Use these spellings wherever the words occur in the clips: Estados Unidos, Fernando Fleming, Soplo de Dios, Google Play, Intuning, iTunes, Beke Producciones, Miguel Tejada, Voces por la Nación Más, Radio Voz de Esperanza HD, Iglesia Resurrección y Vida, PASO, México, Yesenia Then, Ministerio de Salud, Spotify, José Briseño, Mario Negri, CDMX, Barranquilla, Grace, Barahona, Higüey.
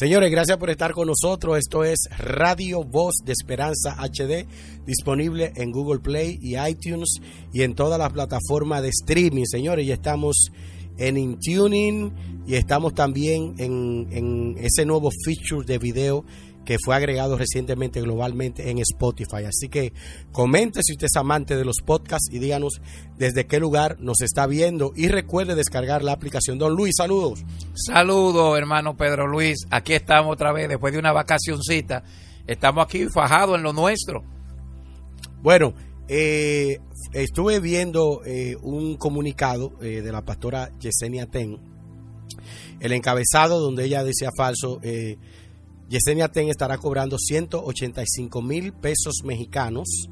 Señores, gracias por estar con nosotros. Esto es Radio Voz de Esperanza HD, disponible en Google Play y iTunes y en todas las plataformas de streaming. Señores, ya estamos en Intuning y estamos también en ese nuevo feature de video que fue agregado recientemente globalmente en Spotify. Así que comente si usted es amante de los podcasts y díganos desde qué lugar nos está viendo. Y recuerde descargar la aplicación. Don Luis, saludos. Saludos, hermano Pedro Luis. Aquí estamos otra vez después de una vacacioncita. Estamos aquí fajados en lo nuestro. Bueno, estuve viendo un comunicado de la pastora Yesenia Then. El encabezado donde ella decía falso... Yesenia Then estará cobrando 185 mil pesos mexicanos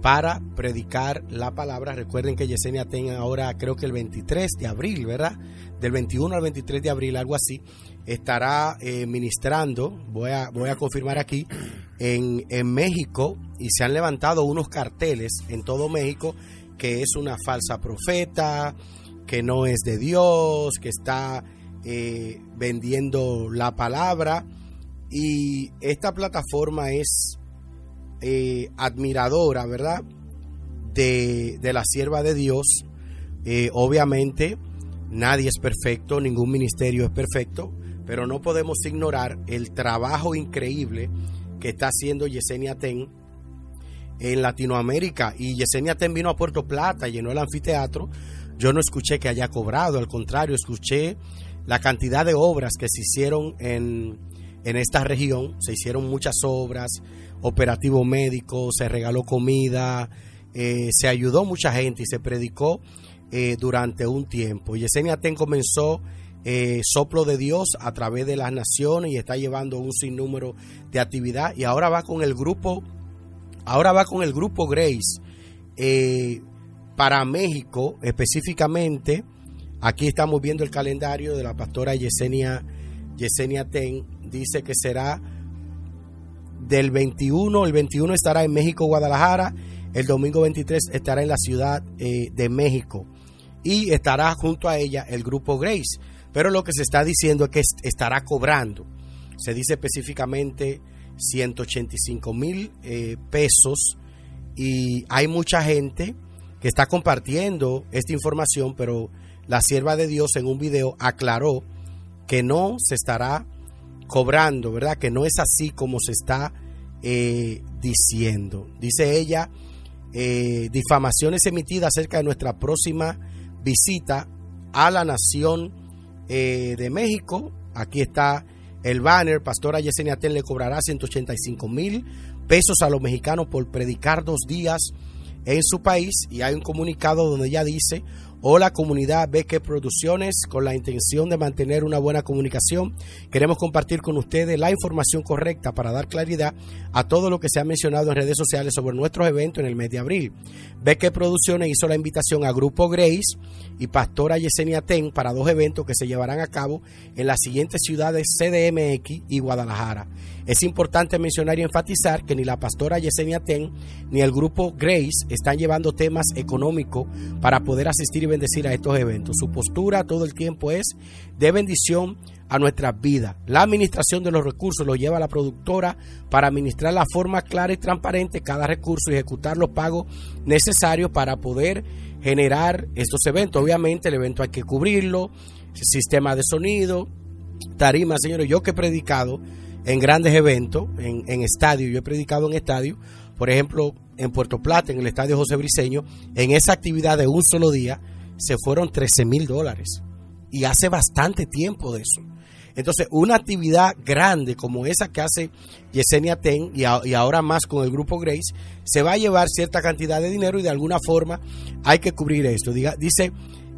para predicar la palabra. Recuerden que Yesenia Then ahora, creo que el 23 de abril, ¿verdad? Del 21 al 23 de abril, algo así, estará ministrando, voy a confirmar aquí, en México, y se han levantado unos carteles en todo México que es una falsa profeta, que no es de Dios, que está vendiendo la palabra. Y esta plataforma es admiradora, ¿verdad? De la sierva de Dios. Obviamente, nadie es perfecto, ningún ministerio es perfecto, pero no podemos ignorar el trabajo increíble que está haciendo Yesenia Then en Latinoamérica. Y Yesenia Then vino a Puerto Plata, llenó el anfiteatro. Yo no escuché que haya cobrado, al contrario, escuché la cantidad de obras que se hicieron en esta región. Se hicieron muchas obras, operativo médico, se regaló comida, se ayudó mucha gente y se predicó durante un tiempo. Yesenia Then comenzó Soplo de Dios a través de las naciones y está llevando un sinnúmero de actividad, y ahora va con el grupo Grace para México específicamente. Aquí estamos viendo el calendario de la pastora Yesenia Then. Dice que será del 21, el 21 estará en México, Guadalajara, el domingo 23 estará en la Ciudad de México, y estará junto a ella el grupo Grace. Pero lo que se está diciendo es que estará cobrando, se dice específicamente 185 mil pesos, y hay mucha gente que está compartiendo esta información, pero la sierva de Dios en un video aclaró que no se estará cobrando, ¿verdad? Que no es así como se está diciendo. Dice ella, difamaciones emitidas acerca de nuestra próxima visita a la nación de México. Aquí está el banner. Pastora Yesenia Then le cobrará 185 mil pesos a los mexicanos por predicar 2 días en su país. Y hay un comunicado donde ella dice: hola comunidad Beke Producciones, con la intención de mantener una buena comunicación, queremos compartir con ustedes la información correcta para dar claridad a todo lo que se ha mencionado en redes sociales sobre nuestros eventos en el mes de abril. Beke Producciones hizo la invitación a Grupo Grace y Pastora Yesenia Then para 2 eventos que se llevarán a cabo en las siguientes ciudades, CDMX y Guadalajara. Es importante mencionar y enfatizar que ni la Pastora Yesenia Then ni el Grupo Grace están llevando temas económicos para poder asistir y bendecir a estos eventos. Su postura todo el tiempo es de bendición a nuestras vidas. La administración de los recursos lo lleva a la productora para administrar la forma clara y transparente cada recurso y ejecutar los pagos necesarios para poder generar estos eventos. Obviamente el evento hay que cubrirlo, sistema de sonido, tarima. Señores, yo que he predicado en grandes eventos, en estadios, yo he predicado en estadios, por ejemplo en Puerto Plata, en el estadio José Briseño, en esa actividad de un solo día se fueron $13,000, y hace bastante tiempo de eso. Entonces, una actividad grande como esa que hace Yesenia Then y ahora más con el grupo Grace, se va a llevar cierta cantidad de dinero y de alguna forma hay que cubrir esto. Dice: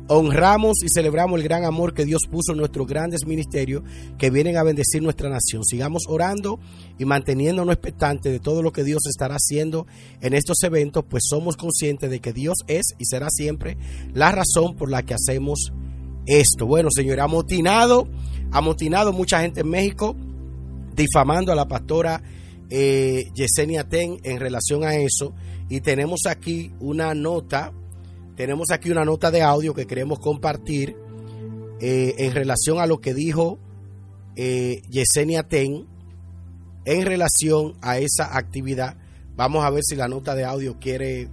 honramos y celebramos el gran amor que Dios puso en nuestros grandes ministerios que vienen a bendecir nuestra nación. Sigamos orando y manteniéndonos expectantes de todo lo que Dios estará haciendo en estos eventos, pues somos conscientes de que Dios es y será siempre la razón por la que hacemos esto. Bueno, señor, amotinado mucha gente en México difamando a la pastora Yesenia Then en relación a eso. Y tenemos aquí una nota. Tenemos aquí una nota de audio que queremos compartir en relación a lo que dijo Yesenia Then, en relación a esa actividad. Vamos a ver si la nota de audio quiere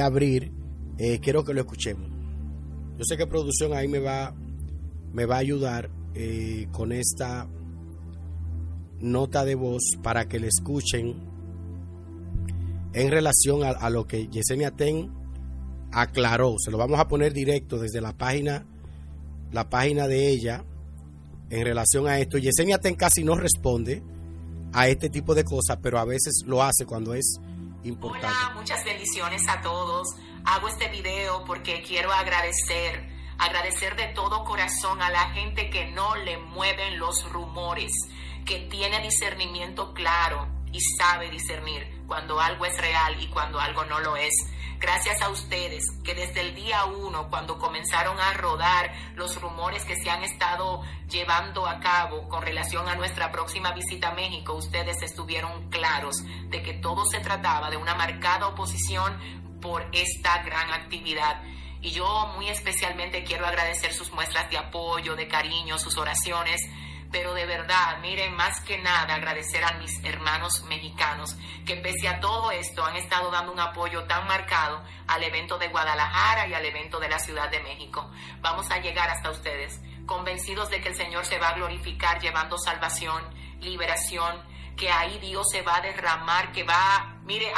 abrir. Quiero que lo escuchemos. Yo sé que producción ahí me va a ayudar con esta nota de voz para que le escuchen en relación a lo que Yesenia Then aclaró. Se lo vamos a poner directo desde la página de ella en relación a esto. Yesenia Then casi no responde a este tipo de cosas, pero a veces lo hace cuando es importante. Hola, muchas bendiciones a todos. Hago este video porque quiero agradecer de todo corazón a la gente que no le mueven los rumores, que tiene discernimiento claro y sabe discernir cuando algo es real y cuando algo no lo es. Gracias a ustedes que desde el día 1, cuando comenzaron a rodar los rumores que se han estado llevando a cabo con relación a nuestra próxima visita a México, ustedes estuvieron claros de que todo se trataba de una marcada oposición por esta gran actividad. Y yo muy especialmente quiero agradecer sus muestras de apoyo, de cariño, sus oraciones. Pero de verdad, miren, más que nada agradecer a mis hermanos mexicanos que pese a todo esto han estado dando un apoyo tan marcado al evento de Guadalajara y al evento de la Ciudad de México. Vamos a llegar hasta ustedes, convencidos de que el Señor se va a glorificar llevando salvación, liberación, que ahí Dios se va a derramar, que va a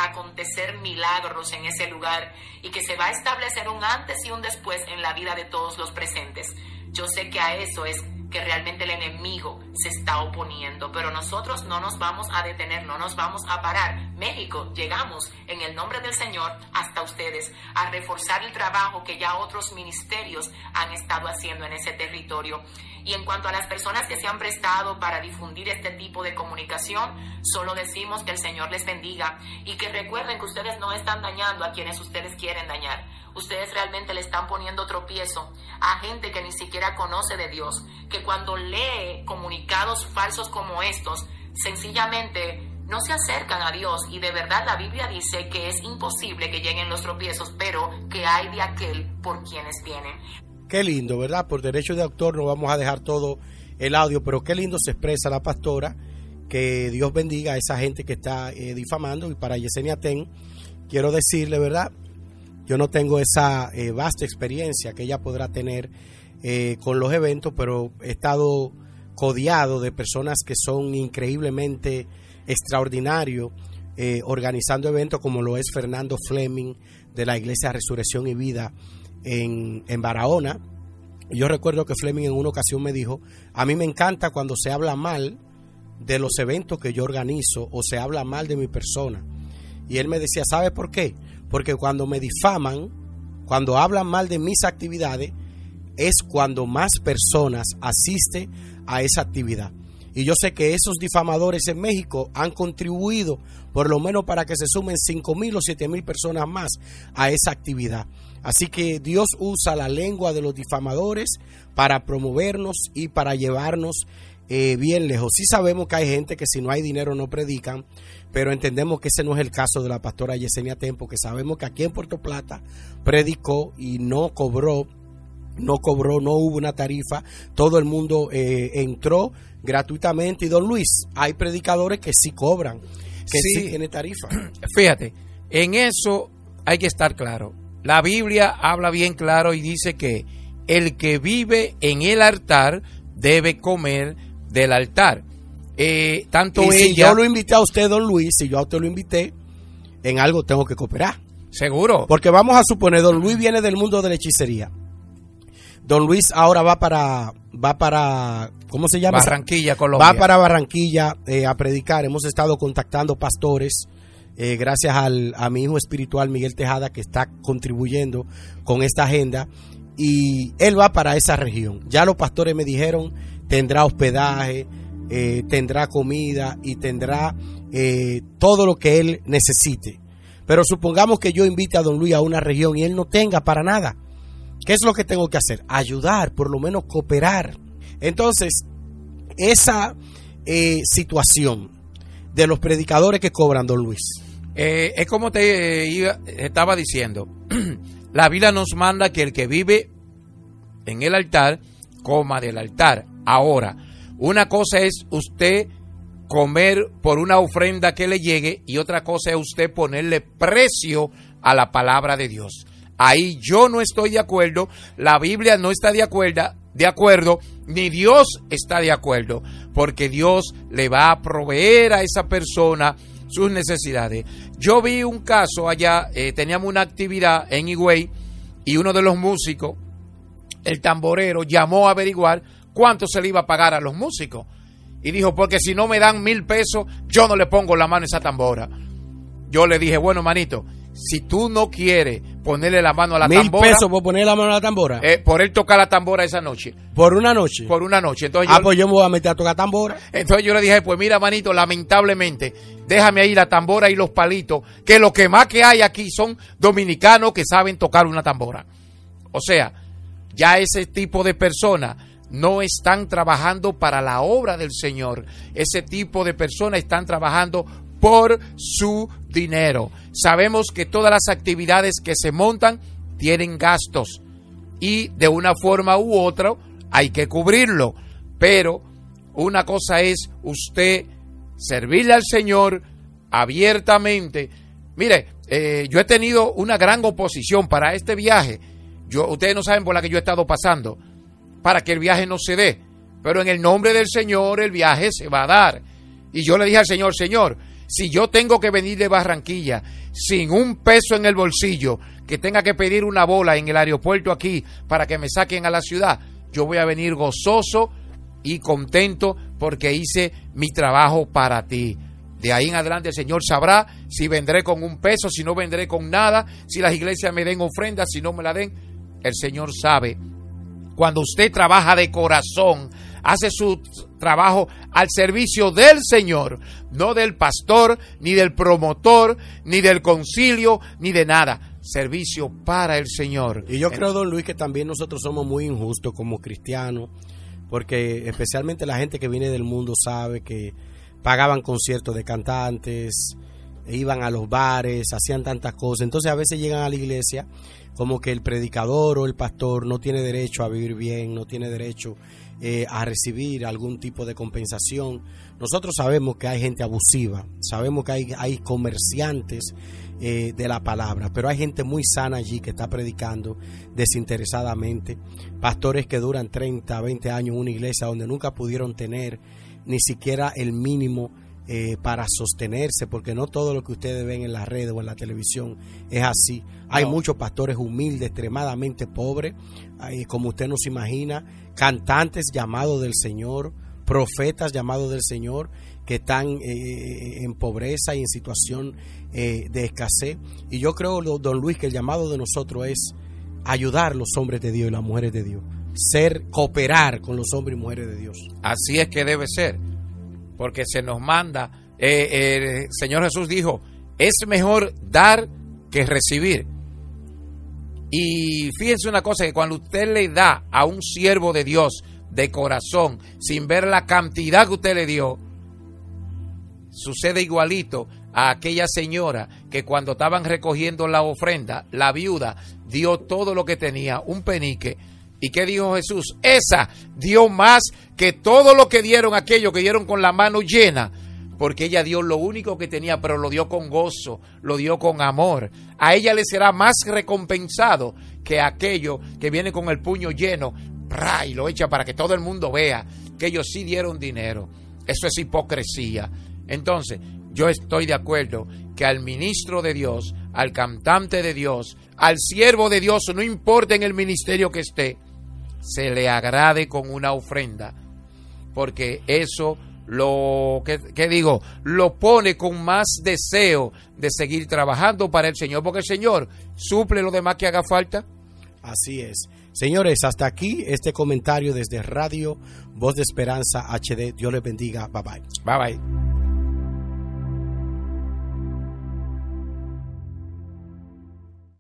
acontecer milagros en ese lugar y que se va a establecer un antes y un después en la vida de todos los presentes. Yo sé que a eso es que realmente el enemigo se está oponiendo, pero nosotros no nos vamos a detener, no nos vamos a parar. México, llegamos en el nombre del Señor hasta ustedes, a reforzar el trabajo que ya otros ministerios han estado haciendo en ese territorio. Y en cuanto a las personas que se han prestado para difundir este tipo de comunicación, solo decimos que el Señor les bendiga y que recuerden que ustedes no están dañando a quienes ustedes quieren dañar. Ustedes realmente le están poniendo tropiezo a gente que ni siquiera conoce de Dios, que cuando lee comunicados falsos como estos, sencillamente no se acercan a Dios. Y de verdad la Biblia dice que es imposible que lleguen los tropiezos, pero que hay de aquel por quienes vienen. Qué lindo, ¿verdad? Por derecho de autor no vamos a dejar todo el audio, pero qué lindo se expresa la pastora. Que Dios bendiga a esa gente que está difamando. Y para Yesenia Then, quiero decirle, ¿verdad? Yo no tengo esa vasta experiencia que ella podrá tener con los eventos, pero he estado codeado de personas que son increíblemente extraordinarios organizando eventos, como lo es Fernando Fleming de la Iglesia Resurrección y Vida en Barahona. Yo recuerdo que Fleming en una ocasión me dijo: a mí me encanta cuando se habla mal de los eventos que yo organizo o se habla mal de mi persona. Y él me decía, ¿sabe por qué? Porque cuando me difaman, cuando hablan mal de mis actividades, es cuando más personas asisten a esa actividad. Y yo sé que esos difamadores en México han contribuido por lo menos para que se sumen 5,000 o 7,000 personas más a esa actividad. Así que Dios usa la lengua de los difamadores para promovernos y para llevarnos bien lejos. Sí sabemos que hay gente que si no hay dinero no predican, pero entendemos que ese no es el caso de la pastora Yesenia Then, que sabemos que aquí en Puerto Plata predicó y no cobró, no hubo una tarifa, todo el mundo entró gratuitamente. Y don Luis, hay predicadores que sí cobran, que sí tiene tarifa. Fíjate, en eso hay que estar claro. La Biblia habla bien claro y dice que el que vive en el altar debe comer del altar. Tanto y si ella, yo lo invité a usted, don Luis, si yo a usted lo invité, en algo tengo que cooperar. Seguro. Porque vamos a suponer, don Luis viene del mundo de la hechicería. Don Luis ahora va para ¿cómo se llama? Barranquilla, Colombia. Va para Barranquilla a predicar. Hemos estado contactando pastores. Gracias a mi hijo espiritual Miguel Tejada, que está contribuyendo con esta agenda. Y él va para esa región. Ya los pastores me dijeron, tendrá hospedaje, tendrá comida y tendrá todo lo que él necesite. Pero supongamos que yo invite a don Luis a una región y él no tenga para nada. ¿Qué es lo que tengo que hacer? Ayudar, por lo menos cooperar. Entonces, esa situación de los predicadores que cobran, don Luis. Es como te estaba diciendo. La Biblia nos manda que el que vive en el altar, coma del altar. Ahora, una cosa es usted comer por una ofrenda que le llegue y otra cosa es usted ponerle precio a la palabra de Dios. Ahí yo no estoy de acuerdo, la Biblia no está de acuerdo, ni Dios está de acuerdo, porque Dios le va a proveer a esa persona sus necesidades. Yo vi un caso allá, teníamos una actividad en Higüey y uno de los músicos, el tamborero, llamó a averiguar cuánto se le iba a pagar a los músicos y dijo, porque si no me dan 1,000 pesos, yo no le pongo la mano a esa tambora. Yo le dije, bueno, manito, si tú no quieres ponerle la mano a la tambora... 1,000 pesos por ponerle la mano a la tambora. Por él tocar la tambora esa noche. ¿Por una noche? Por una noche. Entonces pues yo me voy a meter a tocar tambora. Entonces yo le dije, pues mira, manito, lamentablemente, déjame ahí la tambora y los palitos, que lo que más que hay aquí son dominicanos que saben tocar una tambora. O sea, ya ese tipo de personas no están trabajando para la obra del Señor. Ese tipo de personas están trabajando por su dinero. Sabemos que todas las actividades que se montan tienen gastos y de una forma u otra hay que cubrirlo. Pero una cosa es usted servirle al Señor abiertamente. Mire, yo he tenido una gran oposición para este viaje. Ustedes no saben por la que yo he estado pasando para que el viaje no se dé. Pero en el nombre del Señor el viaje se va a dar. Y yo le dije al Señor, Señor, si yo tengo que venir de Barranquilla sin 1 peso en el bolsillo, que tenga que pedir una bola en el aeropuerto aquí para que me saquen a la ciudad, yo voy a venir gozoso y contento porque hice mi trabajo para ti. De ahí en adelante el Señor sabrá si vendré con 1 peso, si no vendré con nada, si las iglesias me den ofrendas, si no me la den. El Señor sabe. Cuando usted trabaja de corazón, hace su trabajo al servicio del Señor, no del pastor, ni del promotor, ni del concilio, ni de nada. Servicio para el Señor. Y yo creo, don Luis, que también nosotros somos muy injustos como cristianos, porque especialmente la gente que viene del mundo sabe que pagaban conciertos de cantantes, iban a los bares, hacían tantas cosas. Entonces a veces llegan a la iglesia como que el predicador o el pastor no tiene derecho a vivir bien, no tiene derecho a recibir algún tipo de compensación. Nosotros sabemos que hay gente abusiva, sabemos que hay comerciantes de la palabra, pero hay gente muy sana allí que está predicando desinteresadamente, pastores que duran 30, 20 años en una iglesia donde nunca pudieron tener ni siquiera el mínimo para sostenerse, porque no todo lo que ustedes ven en las redes o en la televisión es así. Hay muchos pastores humildes, extremadamente pobres, como usted nos imagina, cantantes llamados del Señor, profetas llamados del Señor, que están en pobreza y en situación de escasez. Y yo creo, don Luis, que el llamado de nosotros es ayudar a los hombres de Dios y las mujeres de Dios, cooperar con los hombres y mujeres de Dios. Así es que debe ser. Porque se nos manda, el Señor Jesús dijo, es mejor dar que recibir. Y fíjense una cosa, que cuando usted le da a un siervo de Dios de corazón, sin ver la cantidad que usted le dio, sucede igualito a aquella señora que cuando estaban recogiendo la ofrenda, la viuda dio todo lo que tenía, 1 penique. ¿Y qué dijo Jesús? Esa dio más que todo lo que dieron aquellos que dieron con la mano llena, porque ella dio lo único que tenía, pero lo dio con gozo, lo dio con amor. A ella le será más recompensado que aquello que viene con el puño lleno y lo echa para que todo el mundo vea que ellos sí dieron dinero. Eso es hipocresía. Entonces, yo estoy de acuerdo que al ministro de Dios, al cantante de Dios, al siervo de Dios, no importa en el ministerio que esté, se le agrade con una ofrenda, porque eso lo pone con más deseo de seguir trabajando para el Señor, porque el Señor suple lo demás que haga falta. Así es. Señores, hasta aquí este comentario desde Radio Voz de Esperanza HD. Dios les bendiga. Bye bye. Bye bye.